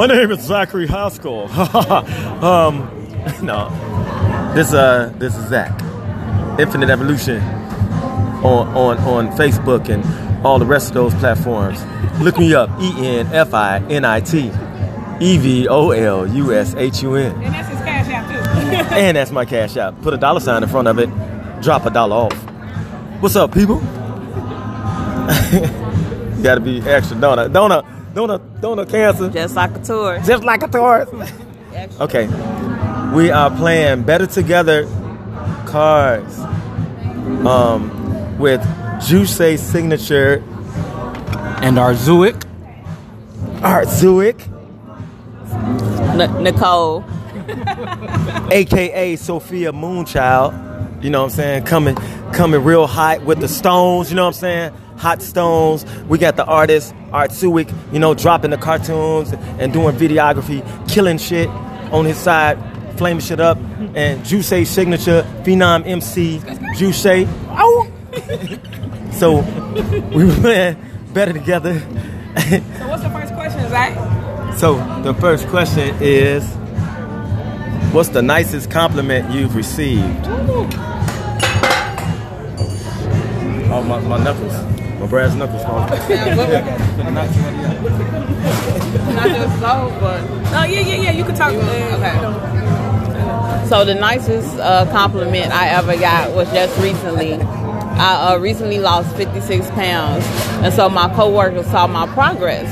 My name is Zachary Haskell. No, this is Zach. Infinite Evolution on Facebook and all the rest of those platforms. Look me up. ENFINIT EVOLUSHUN. And that's his Cash App too. And that's my Cash App. Put a dollar sign in front of it. Drop a dollar off. What's up, people? You gotta be extra donut cancer. Just like a tourist. Just like a tourist. Okay. We are playing Better Together cards with Jushay Signature and Art Zuik. Art Zuik. Nicole. AKA Sophia Moonchild. You know what I'm saying? Coming real hot with the stones, you know what I'm saying? Hot stones. We got the artist, Art Zuik, you know, dropping the cartoons and doing videography, killing shit on his side, flaming shit up. And Jushay Signature, Phenom MC Juice. Oh. So we were playing Better Together. So what's the first question, Zach? So the first question is, what's the nicest compliment you've received? Ooh. Oh, my knuckles. My brass knuckles. Not just slow, but... No, yeah, you can talk. Okay. So the nicest compliment I ever got was just recently. I recently lost 56 pounds, and so my coworkers saw my progress.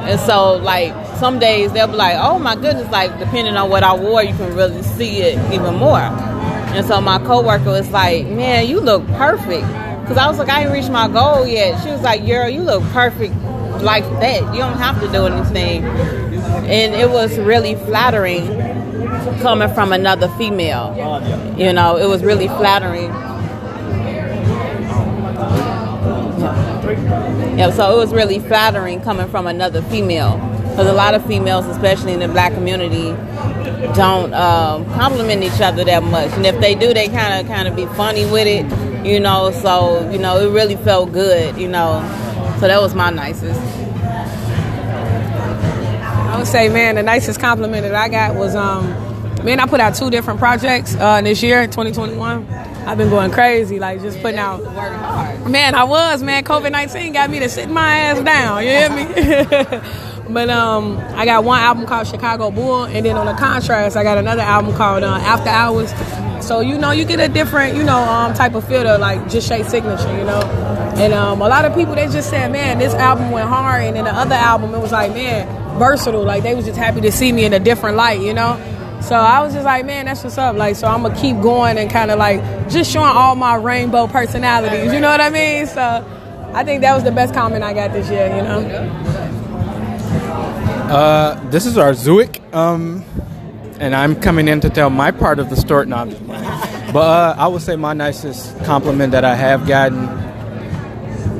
And so, like, some days they'll be like, oh my goodness, like, depending on what I wore, you can really see it even more. And so my coworker was like, man, you look perfect. Because I was like, I ain't reached my goal yet. She was like, girl, you look perfect like that. You don't have to do anything. And it was really flattering coming from another female. You know, it was really flattering. Yeah, so it was really flattering coming from another female. Because a lot of females, especially in the black community, don't compliment each other that much. And if they do, they kind of be funny with it. You know, so, you know, it really felt good, you know. So that was my nicest. I would say, man, the nicest compliment that I got was, man, I put out 2 different projects this year, 2021. I've been going crazy, like, just putting out. Man, I was, man. COVID-19 got me to sit my ass down, you hear me? But I got one album called Chicago Bull, and then on the contrast, I got another album called After Hours. So, you know, you get a different, you know, type of feel to, like, Jushay Signature, you know. And a lot of people, they just said, man, this album went hard. And then the other album, it was like, man, versatile. Like, they was just happy to see me in a different light, you know. So I was just like, man, that's what's up. Like, so I'm going to keep going and kind of, like, just showing all my rainbow personalities, you know what I mean? So I think that was the best comment I got this year, you know. This is our Zuik. And I'm coming in to tell my part of the story. No, I'm just playing. But I would say my nicest compliment that I have gotten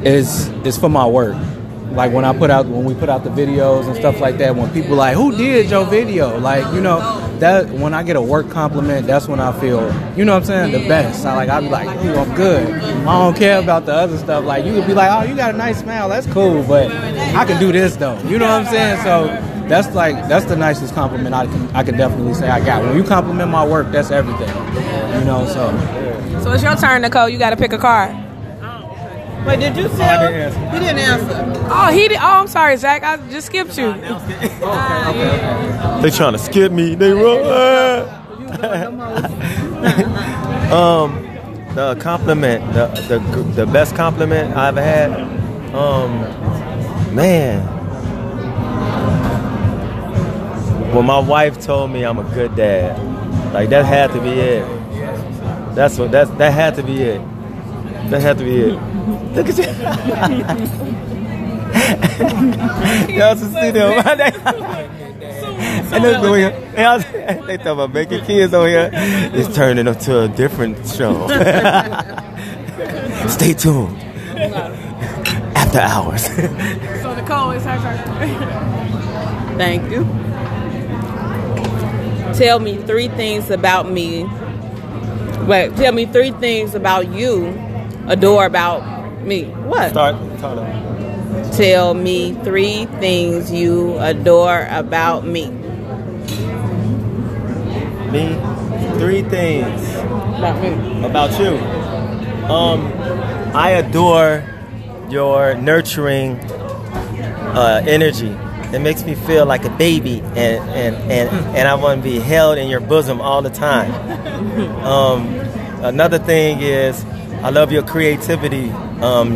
is for my work. Like when we put out the videos and stuff like that, when people like, who did your video? Like, you know, that when I get a work compliment, that's when I feel, you know what I'm saying, the best. I'll be like, ooh, I'm good. I don't care about the other stuff. Like, you could be like, oh, you got a nice smile. That's cool. But I can do this, though. You know what I'm saying? So... That's the nicest compliment I can definitely say I got. When you compliment my work, that's everything. You know, so. So it's your turn, Nicole. You got to pick a card. Oh, okay. Wait, did you tell? He didn't answer. Oh, he did. Oh, I'm sorry, Zach. I just skipped you. Okay. They trying to skip me. They roll. The compliment, the best compliment I ever had. Man. When my wife told me I'm a good dad, like that had to be it. That had to be it. That had to be it. Look at you. Y'all should see them. And that's the way they talk about making kids over here. It's turning up to a different show. Stay tuned. After Hours. So Nicole is her turn. Thank you. Tell me 3 things about you adore about me. What? Start. Tell me three things you adore about me. Me? Three things. About me. About you. I adore your nurturing energy. It makes me feel like a baby, and I want to be held in your bosom all the time. Another thing is, I love your creativity.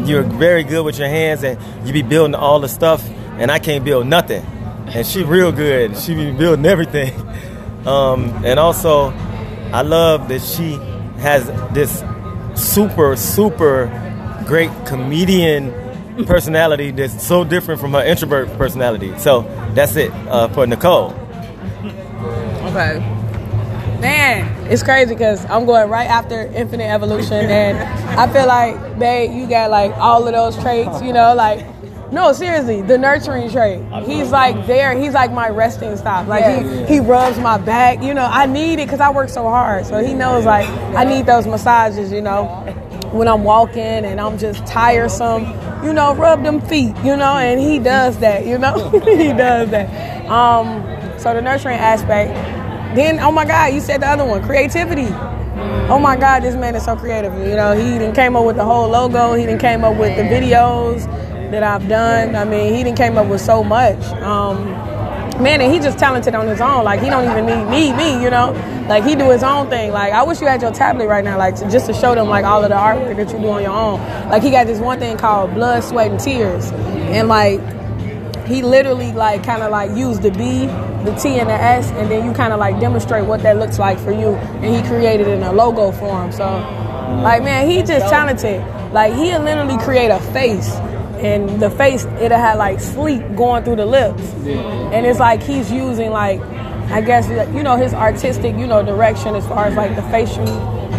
You're very good with your hands, and you be building all the stuff, and I can't build nothing. And she real good. She be building everything. And also, I love that she has this super, super great comedian personality that's so different from her introvert personality. So that's it for Nicole. Okay, man, it's crazy because I'm going right after Infinite Evolution, and I feel like, babe, you got like all of those traits, you know, like, no, seriously, the nurturing trait. He's like there. He's like my resting stop. Like he rubs my back. You know, I need it because I work so hard. So he knows like I need those massages, you know, when I'm walking and I'm just tiresome. You know, rub them feet, you know, and he does that, you know. He does that. So the nurturing aspect. Then, oh, my God, you said the other one, creativity. Oh, my God, this man is so creative. You know, he done came up with the whole logo. He done came up with the videos that I've done. I mean, he done came up with so much. Man, and he just talented on his own. Like, he don't even need me, you know. Like, he do his own thing. Like, I wish you had your tablet right now, like, just to show them, like, all of the artwork that you do on your own. Like, he got this one thing called Blood, Sweat, and Tears. And, like, he literally, like, kind of, like, used the B, the T, and the S, and then you kind of, like, demonstrate what that looks like for you. And he created it in a logo form. So, like, man, he just talented. Like, he'll literally create a face. And the face, it'll have, like, sleep going through the lips. And it's like he's using, like, I guess, you know, his artistic, you know, direction as far as, like, the facial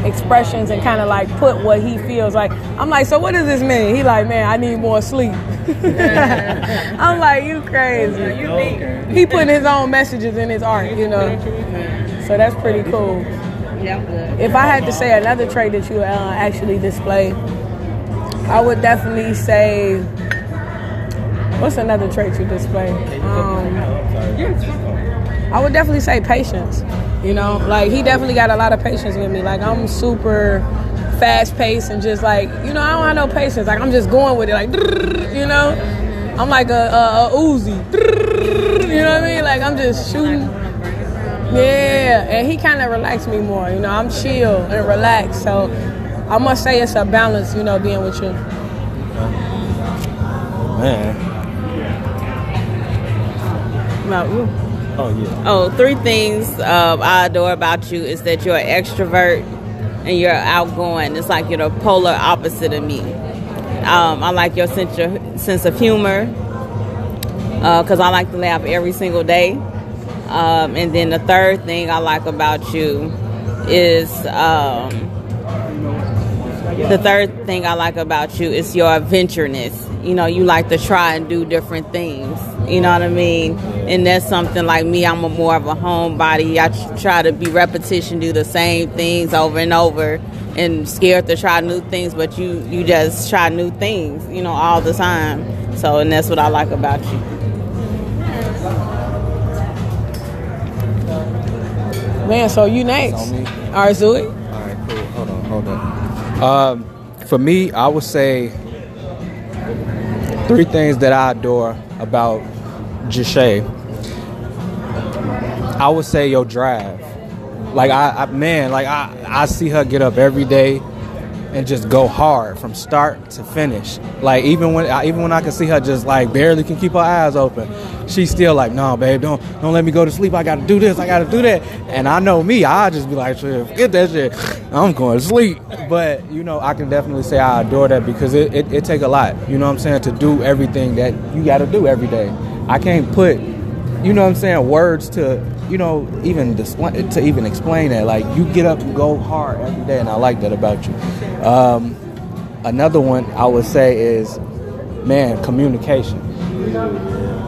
expressions and kind of, like, put what he feels like. I'm like, so what does this mean? He like, man, I need more sleep. I'm like, you crazy. He putting his own messages in his art, you know. So that's pretty cool. If I had to say another trait that you actually display, I would definitely say, what's another trait you display? I would definitely say patience. You know, like, he definitely got a lot of patience with me. Like, I'm super fast-paced and just like, you know, I don't have no patience. Like, I'm just going with it, like, you know? I'm like a Uzi. You know what I mean? Like, I'm just shooting. Yeah, and he kind of relaxed me more. You know, I'm chill and relaxed, so I must say it's a balance, you know, being with you. Man. About you. Oh, yeah. Oh, three things I adore about you is that you're an extrovert and you're outgoing. It's like you're the polar opposite of me. I like your sense of humor because I like to laugh every single day. And then the third thing I like about you is... The third thing I like about you is your adventureness. You know, you like to try and do different things. You know what I mean? And that's something like me. I'm more of a homebody. I try to be repetition, do the same things over and over, and scared to try new things. But you just try new things, you know, all the time. So, and that's what I like about you. Man, so you next. Art Zuik. All right, cool. Hold on. For me, I would say three things that I adore about Jushay. I would say your drive. Like, I see her get up every day and just go hard from start to finish. Like, even when I can see her just like barely can keep her eyes open, she's still like, no, babe, don't let me go to sleep. I gotta do this, I gotta do that. And I know me, I just be like, forget that shit, I'm going to sleep. But you know, I can definitely say I adore that because it take a lot, you know what I'm saying, to do everything that you gotta do every day. I can't put, you know what I'm saying, words to, you know, even explain that. Like, you get up and go hard every day, and I like that about you. Another one I would say is, man, communication.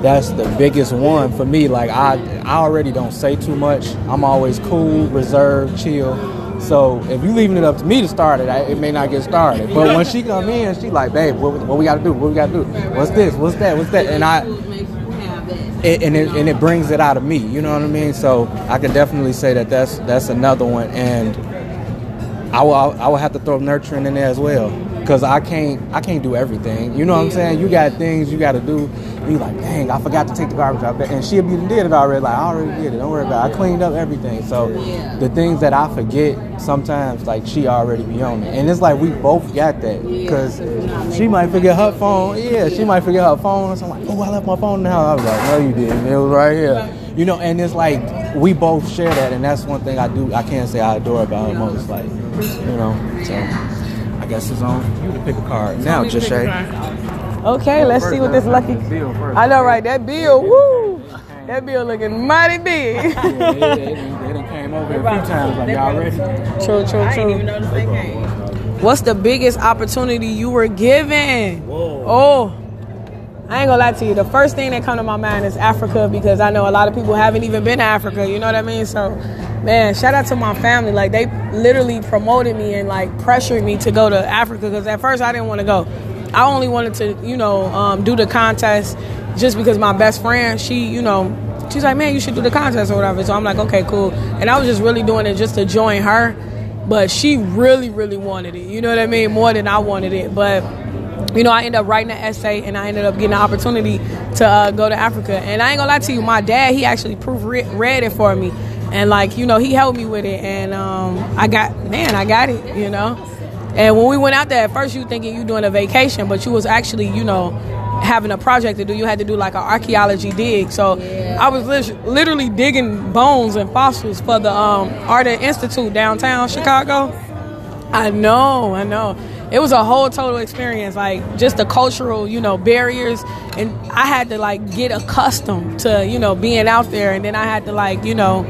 That's the biggest one for me. Like, I already don't say too much. I'm always cool, reserved, chill. So if you leaving it up to me to start it, it may not get started. But when she come in, she like, babe, what we got to do? What we got to do? What's this? What's that? What's that? And it brings it out of me. You know what I mean? So I can definitely say that that's another one. And I will have to throw nurturing in there as well, because I can't do everything. You know what I'm saying? You got things you got to do. You like, dang, I forgot to take the garbage out there, and she did it already. Like, I already did it. Don't worry about it. I cleaned up everything. So the things that I forget sometimes, like, she already be on it, and it's like we both got that, because she might forget her phone. Yeah, she might forget her phone. So I'm like, oh, I left my phone in the house. I was like, no, you didn't. It was right here. You know, and it's like we both share that, and that's one thing I can't say I adore about her most. Like, you know, so I guess it's on you to pick a card now, Jushay. Okay, let's see what this lucky... I know, right? That bill, woo! That bill looking mighty big. Yeah, they done came over a few times, like, y'all ready? True. I didn't even notice they came. What's the biggest opportunity you were given? Whoa. Oh, I ain't gonna lie to you. The first thing that come to my mind is Africa, because I know a lot of people haven't even been to Africa, you know what I mean? So, man, shout out to my family. Like, they literally promoted me and, like, pressured me to go to Africa, because at first I didn't want to go. I only wanted to, you know, do the contest just because my best friend, she, you know, she's like, man, you should do the contest or whatever. So I'm like, okay, cool. And I was just really doing it just to join her. But she really, really wanted it. You know what I mean? More than I wanted it. But, you know, I ended up writing an essay, and I ended up getting the opportunity to go to Africa. And I ain't gonna lie to you, my dad, he actually proofread it for me. And, like, you know, he helped me with it. And I got it, you know. And when we went out there, at first you thinking you doing a vacation, but you was actually, you know, having a project to do. You had to do like an archaeology dig. So I was literally digging bones and fossils for the Art Institute downtown Chicago. I know. It was a whole total experience, like just the cultural, you know, barriers. And I had to like get accustomed to, you know, being out there. And then I had to like, you know,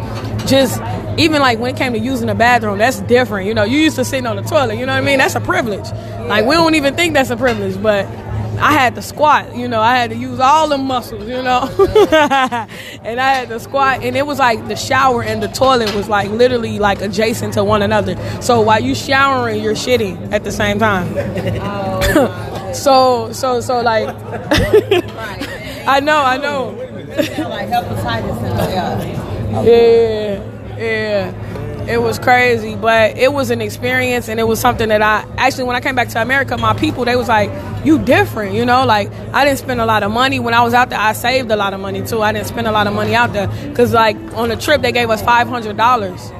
just... Even, like, when it came to using the bathroom, that's different. You know, you used to sitting on the toilet, you know what I mean? That's a privilege. Like, we don't even think that's a privilege, but I had to squat, you know. I had to use all the muscles, you know. And I had to squat. And it was, like, the shower and the toilet was, like, literally, like, adjacent to one another. So while you showering, you're shitting at the same time. So, like, I know. Like, hepatitis and all. Yeah, it was crazy, but it was an experience, and it was something that I actually, when I came back to America, my people, they was like, you different, you know, like I didn't spend a lot of money when I was out there. I saved a lot of money too. I didn't spend a lot of money out there, because like on the trip they gave us $500,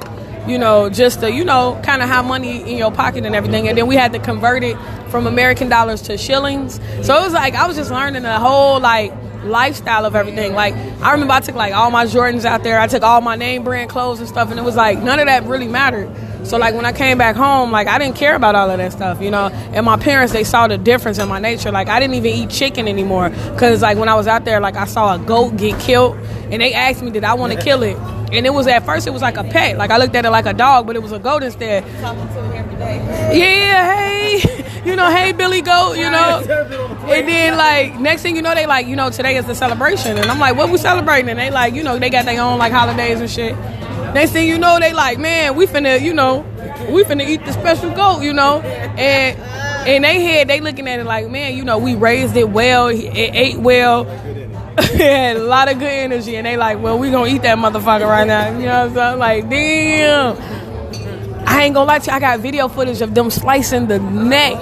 you know, just to, you know, kind of have money in your pocket and everything. And then we had to convert it from American dollars to shillings. So it was like I was just learning the whole like lifestyle of everything. Like I remember I took like all my Jordans out there, I took all my name brand clothes and stuff, and it was like none of that really mattered. So like when I came back home, like I didn't care about all of that stuff, you know. And my parents, they saw the difference in my nature. Like I didn't even eat chicken anymore, because like when I was out there, like I saw a goat get killed, and they asked me did I want to kill it. And it was at first it was like a pet, like I looked at it like a dog, but it was a goat instead. Talking to him every day. Hey, you know, hey Billy Goat, you know. And then like next thing you know, they like, you know, today is the celebration, and I'm like, what we celebrating? And they like, you know, they got their own like holidays and shit. Next thing you know, they like, man, we finna eat the special goat, you know. And they looking at it like, man, you know, we raised it well, it ate well. Yeah, a lot of good energy. And they like, well, we gonna eat that motherfucker right now. You know what I'm saying? Like, damn, I ain't gonna lie to you, I got video footage of them slicing the neck.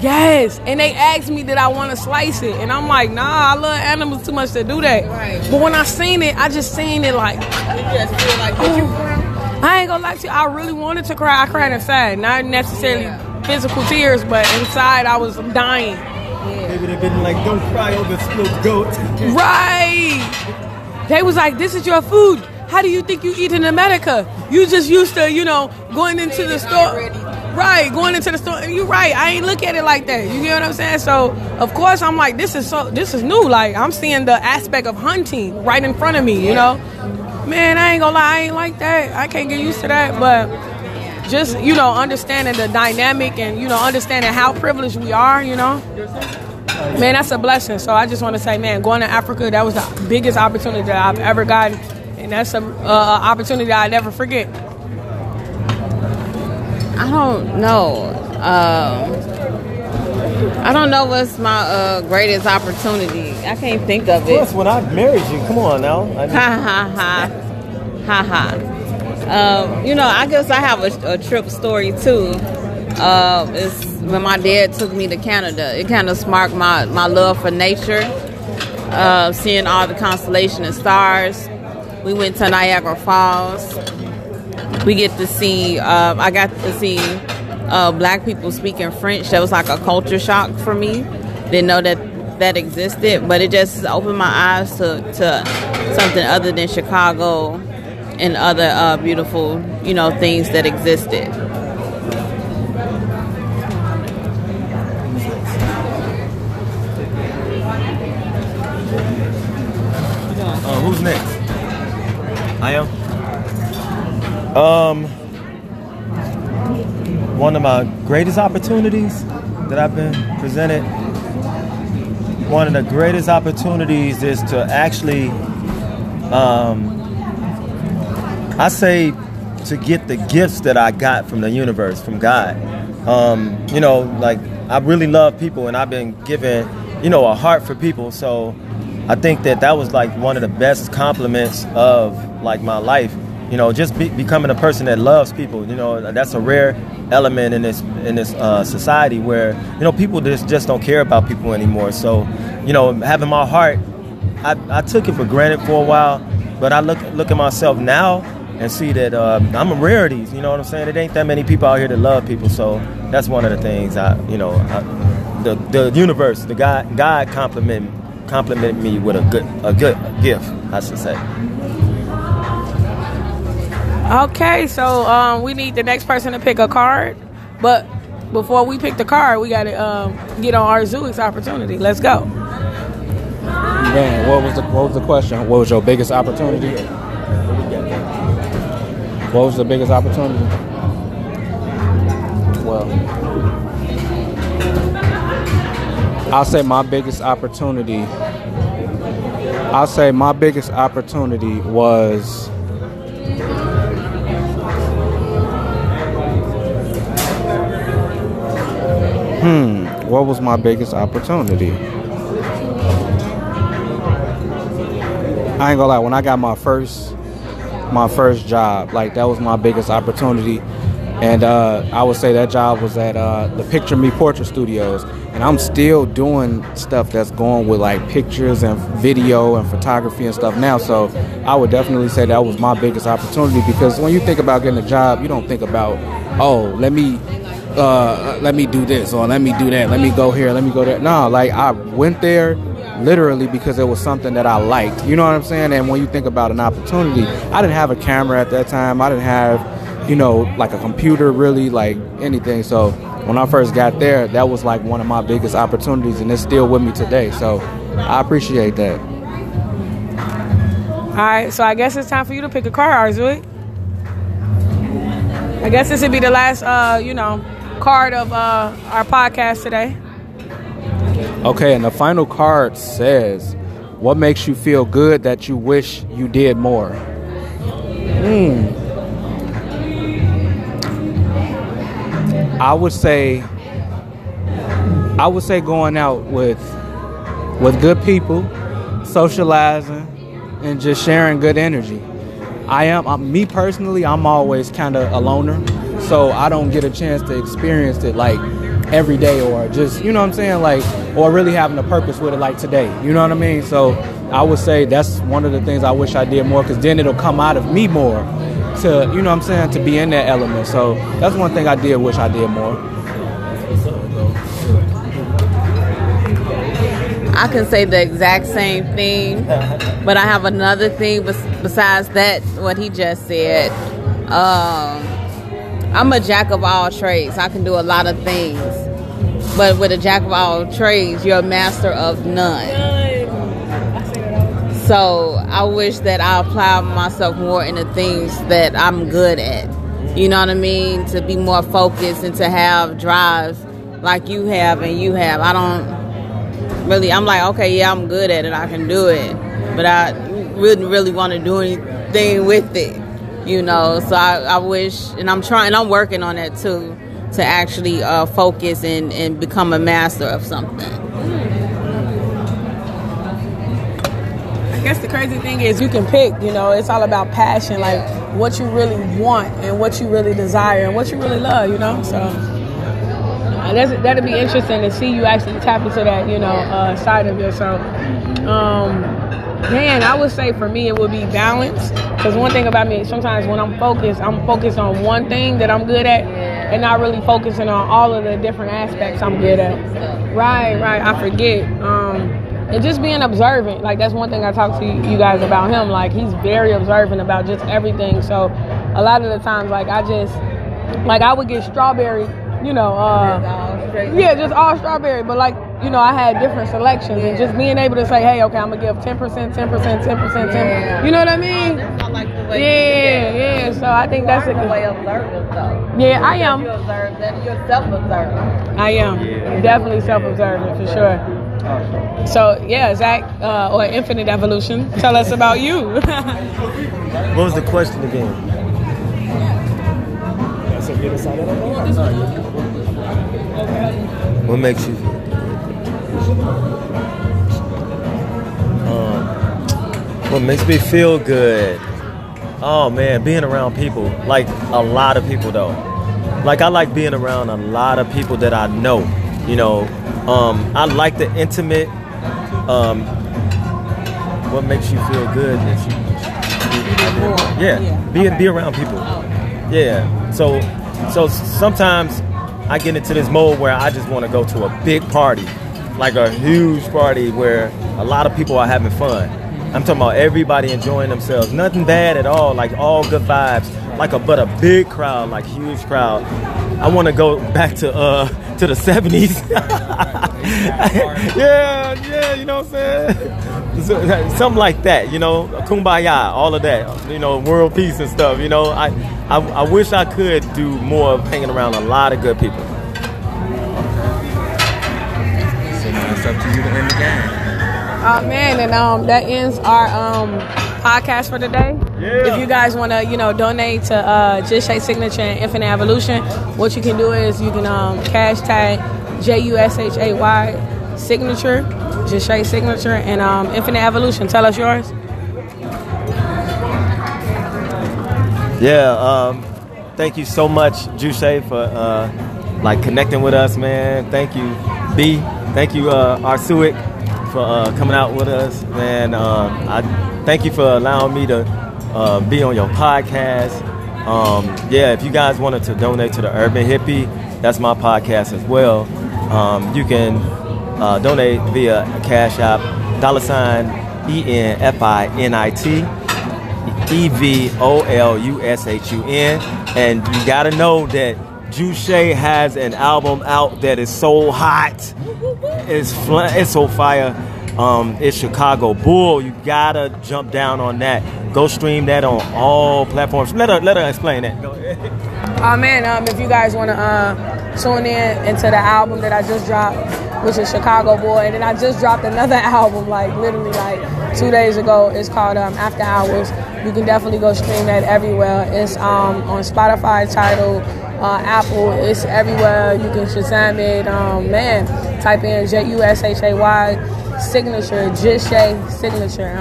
Yes. And they asked me did I want to slice it, and I'm like, nah, I love animals too much to do that. Right. But when I seen it, I just seen it like, oh. I ain't gonna lie to you, I really wanted to cry. I cried inside, not necessarily physical tears, but inside I was dying. Maybe they've been like, don't cry over spilled goat. Right. They was like, this is your food. How do you think you eat in America? You just used to, you know, going into the store. Already. Right, going into the store. And you're right. I ain't look at it like that. You get what I'm saying? So, of course, I'm like, this is new. Like, I'm seeing the aspect of hunting right in front of me, you know? Man, I ain't gonna lie. I ain't like that. I can't get used to that, but... Just, you know, understanding the dynamic and, you know, understanding how privileged we are, you know. Man, that's a blessing. So I just want to say, man, going to Africa, that was the biggest opportunity that I've ever gotten. And that's an opportunity that I never forget. I don't know. I don't know what's my greatest opportunity. I can't think of it. Of course, when I married you, come on now. You know, I guess I have a trip story too. It's when my dad took me to Canada. It kind of sparked my love for nature. Seeing all the constellations and stars. We went to Niagara Falls. We get to see. I got to see black people speaking French. That was like a culture shock for me. Didn't know that existed, but it just opened my eyes to something other than Chicago and other beautiful, you know, things that existed. Who's next? I am. One of my greatest opportunities that I've been presented. One of the greatest opportunities is to actually, I say, to get the gifts that I got from the universe, from God. You know, like, I really love people, and I've been given, you know, a heart for people. So I think that was like one of the best compliments of like my life. You know, just becoming a person that loves people. You know, that's a rare element in this society where, you know, people just don't care about people anymore. So, you know, having my heart, I took it for granted for a while, but I look at myself now and see that I'm a rarity. You know what I'm saying? It ain't that many people out here that love people. So that's one of the things the universe, the God compliment me with a good gift, I should say. Okay, so we need the next person to pick a card, but before we pick the card, we got to get on Art Zuik's opportunity. Let's go. Man, what was the question? What was your biggest opportunity? What was the biggest opportunity? Well, I'll say my biggest opportunity was what was my biggest opportunity? I ain't gonna lie, when I got my first job, like, that was my biggest opportunity. And I would say that job was at the Picture Me Portrait Studios. And I'm still doing stuff that's going with, like, pictures and video and photography and stuff now. So I would definitely say that was my biggest opportunity, because when you think about getting a job, you don't think about, oh, let me do this or let me do that. Let me go here. Let me go there. No, like, I went there literally because it was something that I liked. You know what I'm saying? And when you think about an opportunity, I didn't have a camera at that time. I didn't have, you know, like a computer, really, like anything. So when I first got there, that was like one of my biggest opportunities, and it's still with me today. So I appreciate that. All right, so I guess it's time for you to pick a card, Art Zuik. I guess this would be the last, card of our podcast today. Okay, and the final card says, "What makes you feel good that you wish you did more?" I would say going out with good people, socializing, and just sharing good energy. Me personally, I'm always kind of a loner, so I don't get a chance to experience it like every day, or just, you know what I'm saying, like, or really having a purpose with it like today. You know what I mean? So I would say that's one of the things I wish I did more, because then it'll come out of me more. To, you know what I'm saying, to be in that element. So that's one thing I did wish I did more. I can say the exact same thing, but I have another thing besides that, what he just said. I'm a jack of all trades. I can do a lot of things, but with a jack of all trades, you're a master of none. So I wish that I applied myself more in the things that I'm good at. You know what I mean? To be more focused and to have drive like you have and you have. I don't really, I'm like, okay, yeah, I'm good at it. I can do it. But I wouldn't really want to do anything with it. you know. So I wish, and I'm working on that too, to actually focus and become a master of something. I guess the crazy thing is you can pick, you know, it's all about passion, like what you really want and what you really desire and what you really love, you know, so that'll be interesting to see you actually tap into that, you know, side of yourself. Man, I would say for me it would be balance, because one thing about me, sometimes when I'm focused on one thing that I'm good at and not really focusing on all of the different aspects I'm good at. Right, I forget. And just being observant, like that's one thing I talked to you guys about him, like he's very observant about just everything. So a lot of the times, like I would get strawberry, you know, just all strawberry, but like, you know, I had different selections, and just being able to say, hey, okay, I'm gonna give 10%, 10%, 10%, 10%, you know what I mean? I like the way so I think that's a good way of observant, though. Yeah, I am. You observe that, you're self-observant. I am, definitely self-observant, for sure. So, Zach, or Infinite Evolution, tell us about you. What was the question again? What makes you... what makes me feel good? Oh, man, being around people. Like, a lot of people, though. Like, I like being around a lot of people that I know, you know. I like the intimate. What makes you feel good? Be around people. Yeah. So sometimes I get into this mode where I just want to go to a big party, like a huge party where a lot of people are having fun. I'm talking about everybody enjoying themselves. Nothing bad at all. Like all good vibes. But a big crowd, like huge crowd. I want to go back to the 70s. yeah, you know what I'm saying? Something like that, you know, kumbaya, all of that, you know, world peace and stuff, you know. I wish I could do more of hanging around a lot of good people. So now it's up to you to win the game. Oh man, and that ends our podcast for today. Yeah. If you guys want to, you know, donate to Jushay Signature and Infinite Evolution, what you can do is you can hashtag JUSHAY Signature, Jushay Signature, and Infinite Evolution. Tell us yours. Thank you so much, Jushay, for connecting with us, man. Thank you, B. Thank you, Art Zuik, for coming out with us, man. I thank you for allowing me to be on your podcast. If you guys wanted to donate to the Urban Hippie, that's my podcast as well. You can donate via Cash App, $ENFINIT EVOLUSHUN. And you gotta know that Jushay has an album out that is so hot. It's so fire. It's Chicago Bull. You gotta jump down on that. Go stream that on all platforms. Let her explain that. Go ahead. Oh man, if you guys want to tune in into the album that I just dropped, which is Chicago Bull, and then I just dropped another album, like literally like 2 days ago. It's called After Hours. You can definitely go stream that everywhere. It's on Spotify, Tidal, Apple. It's everywhere. You can Shazam it. Type in JUSHAY. Signature, Jushay Signature.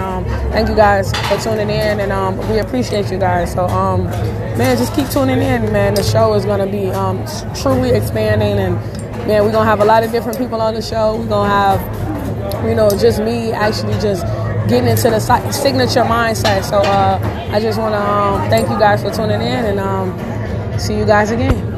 Thank you guys for tuning in, and we appreciate you guys. So, man, just keep tuning in, man. The show is gonna be truly expanding, and man, we're gonna have a lot of different people on the show. We're gonna have, you know, just me actually just getting into the signature mindset. So, I just wanna thank you guys for tuning in, and see you guys again.